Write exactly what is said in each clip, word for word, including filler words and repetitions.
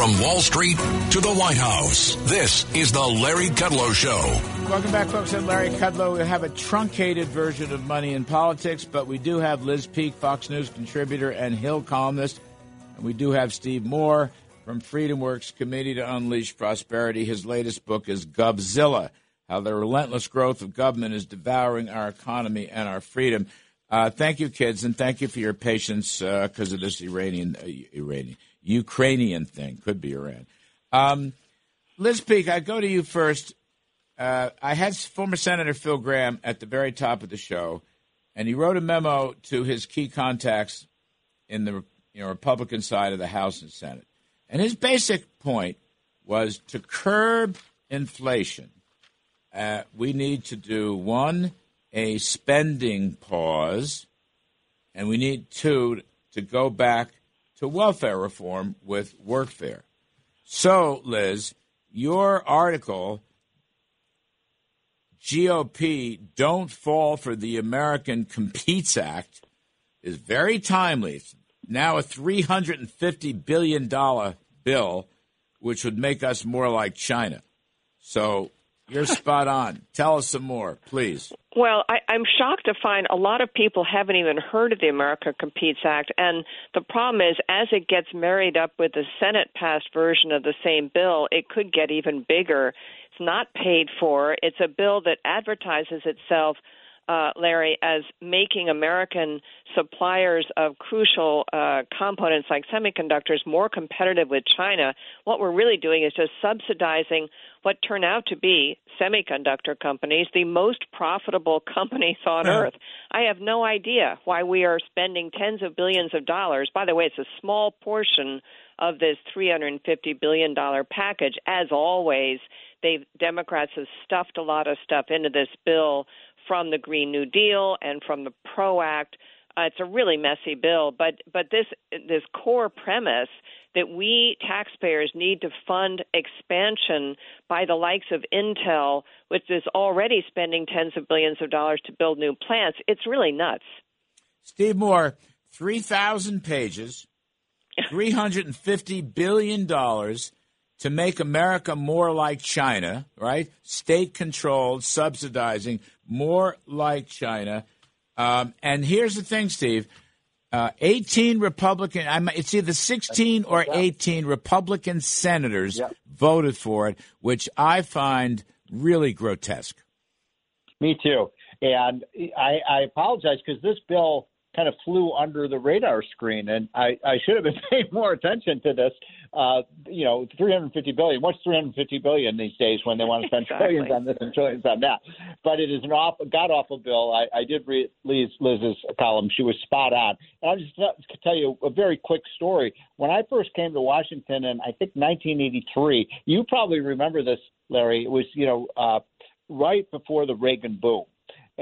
From Wall Street to the White House, this is the Larry Kudlow Show. Welcome back, folks. I'm Larry Kudlow. We have a truncated version of Money in Politics, but we do have Liz Peek, Fox News contributor and Hill columnist. And we do have Steve Moore from Freedom Works, Committee to Unleash Prosperity. His latest book is Govzilla, How the Relentless Growth of Government is Devouring Our Economy and Our Freedom. Uh, thank you, kids, and thank you for your patience because uh, of this Iranian, uh, Iranian, Ukrainian thing. Could be Iran. Um, Liz Peek, I go to you first. Uh, I had former Senator Phil Graham at the very top of the show, and he wrote a memo to his key contacts in the you know, Republican side of the House and Senate. And his basic point was to curb inflation. Uh, we need to do, one, a spending pause, and we need, two, to go back to welfare reform with workfare. So, Liz, your article, G O P Don't Fall for the America Competes Act, is very timely. It's now a three hundred fifty billion dollars bill, which would make us more like China. So you're spot on. Tell us some more, please. Well, I, I'm shocked to find a lot of people haven't even heard of the America Competes Act. And the problem is, as it gets married up with the Senate-passed version of the same bill, it could get even bigger. It's not paid for. It's a bill that advertises itself, uh, Larry, as making American suppliers of crucial uh, components like semiconductors more competitive with China. What we're really doing is just subsidizing what turn out to be semiconductor companies, the most profitable companies on yeah. earth. I have no idea why we are spending tens of billions of dollars. By the way, it's a small portion of this three hundred fifty billion dollars package. As always, they've, Democrats have stuffed a lot of stuff into this bill from the Green New Deal and from the PRO Act. Uh, it's a really messy bill, but but this this core premise that we taxpayers need to fund expansion by the likes of Intel, which is already spending tens of billions of dollars to build new plants, it's really nuts. Steve Moore, three thousand pages, three hundred fifty billion dollars to make America more like China, right? State-controlled, subsidizing, more like China. Um, and here's the thing, Steve, uh, eighteen Republican, I'm, it's either sixteen or yeah. eighteen Republican senators yeah. voted for it, which I find really grotesque. Me too. And I, I apologize because this bill kind of flew under the radar screen, and I, I should have been paying more attention to this. Uh, you know, three hundred fifty billion dollars. What's three hundred fifty billion dollars these days when they want to spend exactly. trillions on this and trillions on that? But it is an awful, god-awful bill. I, I did read Liz, Liz's column. She was spot on. And I'll just tell you a very quick story. When I first came to Washington in, I think, nineteen eighty-three, you probably remember this, Larry. It was, you know, uh, right before the Reagan boom.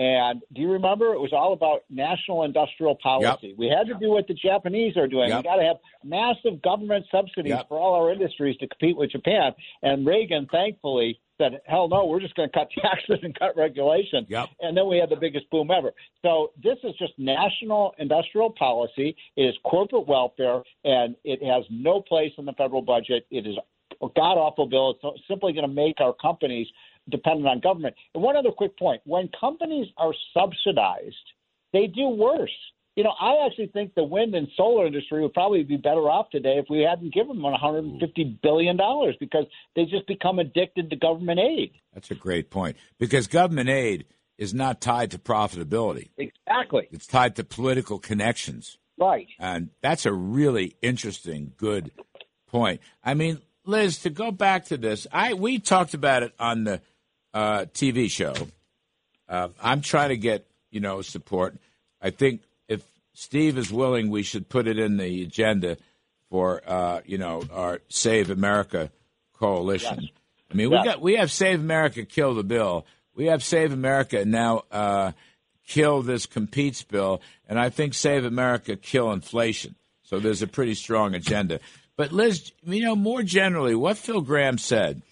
And do you remember? It was all about national industrial policy. Yep. We had to yep. do what the Japanese are doing. Yep. We got to have massive government subsidies yep. for all our industries to compete with Japan. And Reagan, thankfully, said, hell no, we're just going to cut taxes and cut regulation. Yep. And then we had the biggest boom ever. So this is just national industrial policy. It is corporate welfare, and it has no place in the federal budget. It is a god-awful bill. It's simply going to make our companies dependent on government. And one other quick point, when companies are subsidized, they do worse. You know, I actually think the wind and solar industry would probably be better off today if we hadn't given them one hundred fifty billion dollars because they just become addicted to government aid. That's a great point, because government aid is not tied to profitability. Exactly. It's tied to political connections. Right. And that's a really interesting, good point. I mean, Liz, to go back to this, I we talked about it on the Uh, T V show. Uh, I'm trying to get, you know, support. I think if Steve is willing, we should put it in the agenda for, uh, you know, our Save America coalition. Yes. I mean, yes. we got we have Save America Kill the Bill. We have Save America now uh, Kill This Competes Bill. And I think Save America Kill Inflation. So there's a pretty strong agenda. But Liz, you know, more generally, what Phil Graham said,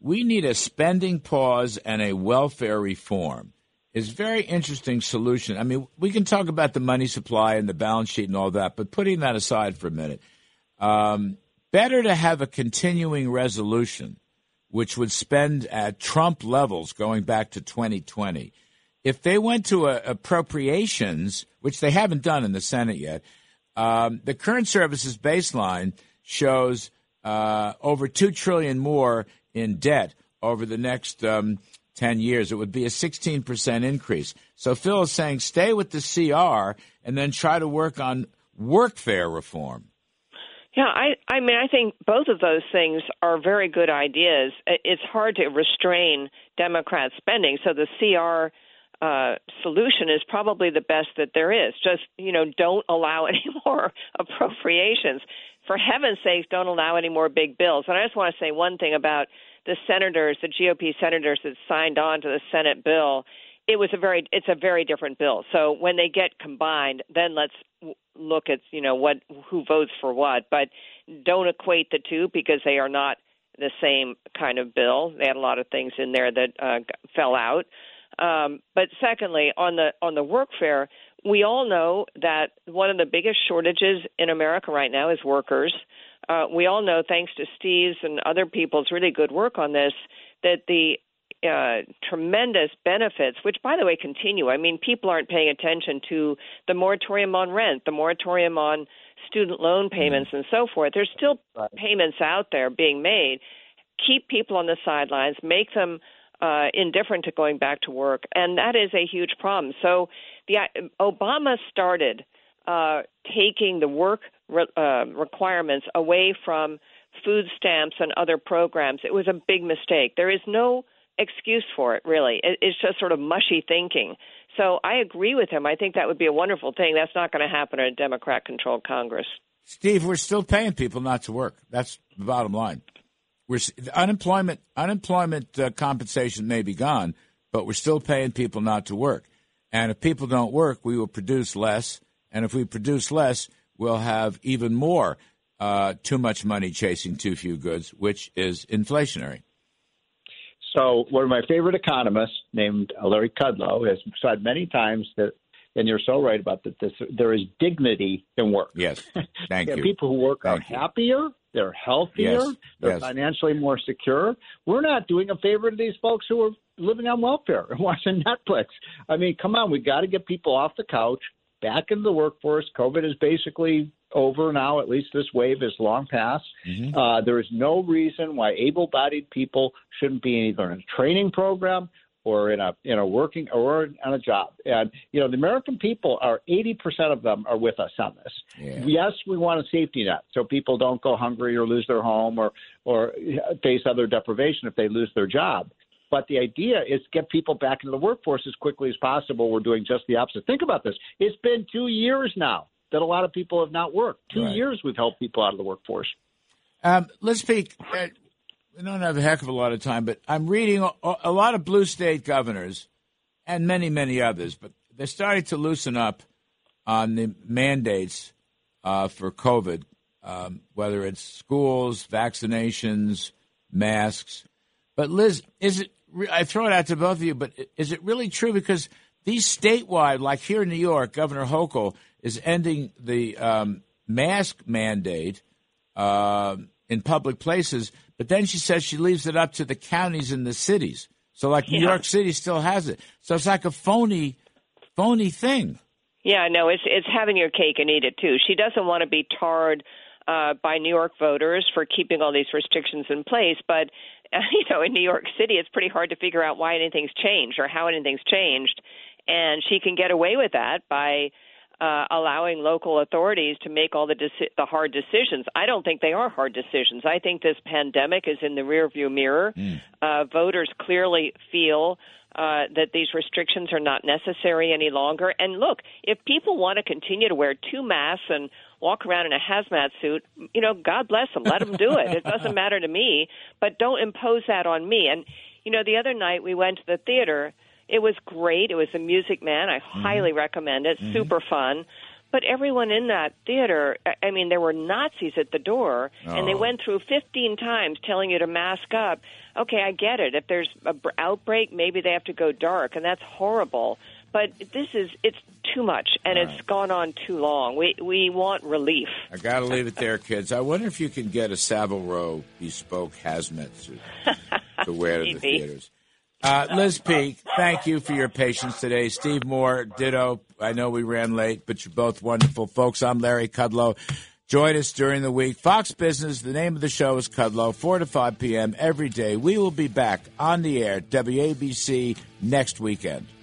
we need a spending pause and a welfare reform, is a very interesting solution. I mean, we can talk about the money supply and the balance sheet and all that, but putting that aside for a minute, um, Better to have a continuing resolution, which would spend at Trump levels going back to twenty twenty. If they went to a, appropriations, which they haven't done in the Senate yet, um, the current services baseline shows uh, over two trillion dollars more in debt over the next um, ten years. It would be a sixteen percent increase. So Phil is saying stay with the C R and then try to work on workfare reform. Yeah, I, I mean, I think both of those things are very good ideas. It's hard to restrain Democrat spending, so the C R uh, solution is probably the best that there is. Just, you know, don't allow any more appropriations. For heaven's sake, don't allow any more big bills. And I just want to say one thing about the senators, the G O P senators that signed on to the Senate bill. It was a very, it's a very different bill. So when they get combined, then let's look at, you know, what, who votes for what, but don't equate the two because they are not the same kind of bill. They had a lot of things in there that uh, fell out. Um, but secondly, on the on the workfare, we all know that one of the biggest shortages in America right now is workers. Uh, we all know, thanks to Steve's and other people's really good work on this, that the Uh, tremendous benefits, which, by the way, continue. I mean, people aren't paying attention to the moratorium on rent, the moratorium on student loan payments, and so forth. There's still payments out there being made. Keep people on the sidelines, make them uh, indifferent to going back to work, and that is a huge problem. So the Obama started uh, taking the work re- uh, requirements away from food stamps and other programs. It was a big mistake. There is no excuse for it, really. It's just sort of mushy thinking. So I agree with him. I think that would be a wonderful thing. That's not going to happen in a Democrat-controlled Congress. Steve, we're still paying people not to work. That's the bottom line. We're unemployment unemployment uh, compensation may be gone, but we're still paying people not to work. And if people don't work, we will produce less. And if we produce less, we'll have even more uh, too much money chasing too few goods, which is inflationary. So one of my favorite economists named Larry Kudlow has said many times that, and you're so right about that, this, there is dignity in work. Yes, thank you. People who work thank are you. happier, they're healthier, yes. they're yes. financially more secure. We're not doing a favor to these folks who are living on welfare and watching Netflix. I mean, come on, we've got to get people off the couch, back into the workforce. COVID is basically over now, at least this wave is long past. Mm-hmm. Uh, there is no reason why able-bodied people shouldn't be either in a training program or in a in a working or on a job. And, you know, the American people are eighty percent of them are with us on this. Yeah. Yes, we want a safety net so people don't go hungry or lose their home or, or face other deprivation if they lose their job. But the idea is to get people back into the workforce as quickly as possible. We're doing just the opposite. Think about this. It's been two years now that a lot of people have not worked. Two right. years we've helped people out of the workforce. Um, Liz Peek, uh, we don't have a heck of a lot of time, but I'm reading a, a lot of blue state governors and many, many others, but they're starting to loosen up on the mandates uh, for COVID, um, whether it's schools, vaccinations, masks. But, Liz, is it? I throw it out to both of you, but is it really true? Because these statewide, like here in New York, Governor Hochul is ending the um, mask mandate uh, in public places, but then she says she leaves it up to the counties and the cities. So, like, New yeah. York City still has it. So it's like a phony, phony thing. Yeah, no, it's it's having your cake and eat it, too. She doesn't want to be tarred uh, by New York voters for keeping all these restrictions in place, but you know, in New York City, it's pretty hard to figure out why anything's changed or how anything's changed. And she can get away with that by uh, allowing local authorities to make all the deci- the hard decisions. I don't think they are hard decisions. I think this pandemic is in the rearview mirror. Mm. Uh, voters clearly feel uh, that these restrictions are not necessary any longer. And look, if people want to continue to wear two masks and walk around in a hazmat suit, you know, God bless them. Let them do it. It doesn't matter to me, but don't impose that on me. And, you know, the other night we went to the theater. It was great. It was the Music Man. I mm-hmm. highly recommend it. Mm-hmm. Super fun. But everyone in that theater, I mean, there were Nazis at the door, oh. and they went through fifteen times telling you to mask up. Okay, I get it. If there's an outbreak, maybe they have to go dark, and that's horrible. But this is, it's too much, and right. it's gone on too long. We we want relief. I got to leave it there, kids. I wonder if you can get a Savile Row bespoke hazmat suit to wear to the theaters. Uh, Liz Peek, thank you for your patience today. Steve Moore, ditto. I know we ran late, but you're both wonderful folks. I'm Larry Kudlow. Join us during the week. Fox Business, the name of the show is Kudlow, four to five p.m. every day. We will be back on the air, W A B C, next weekend.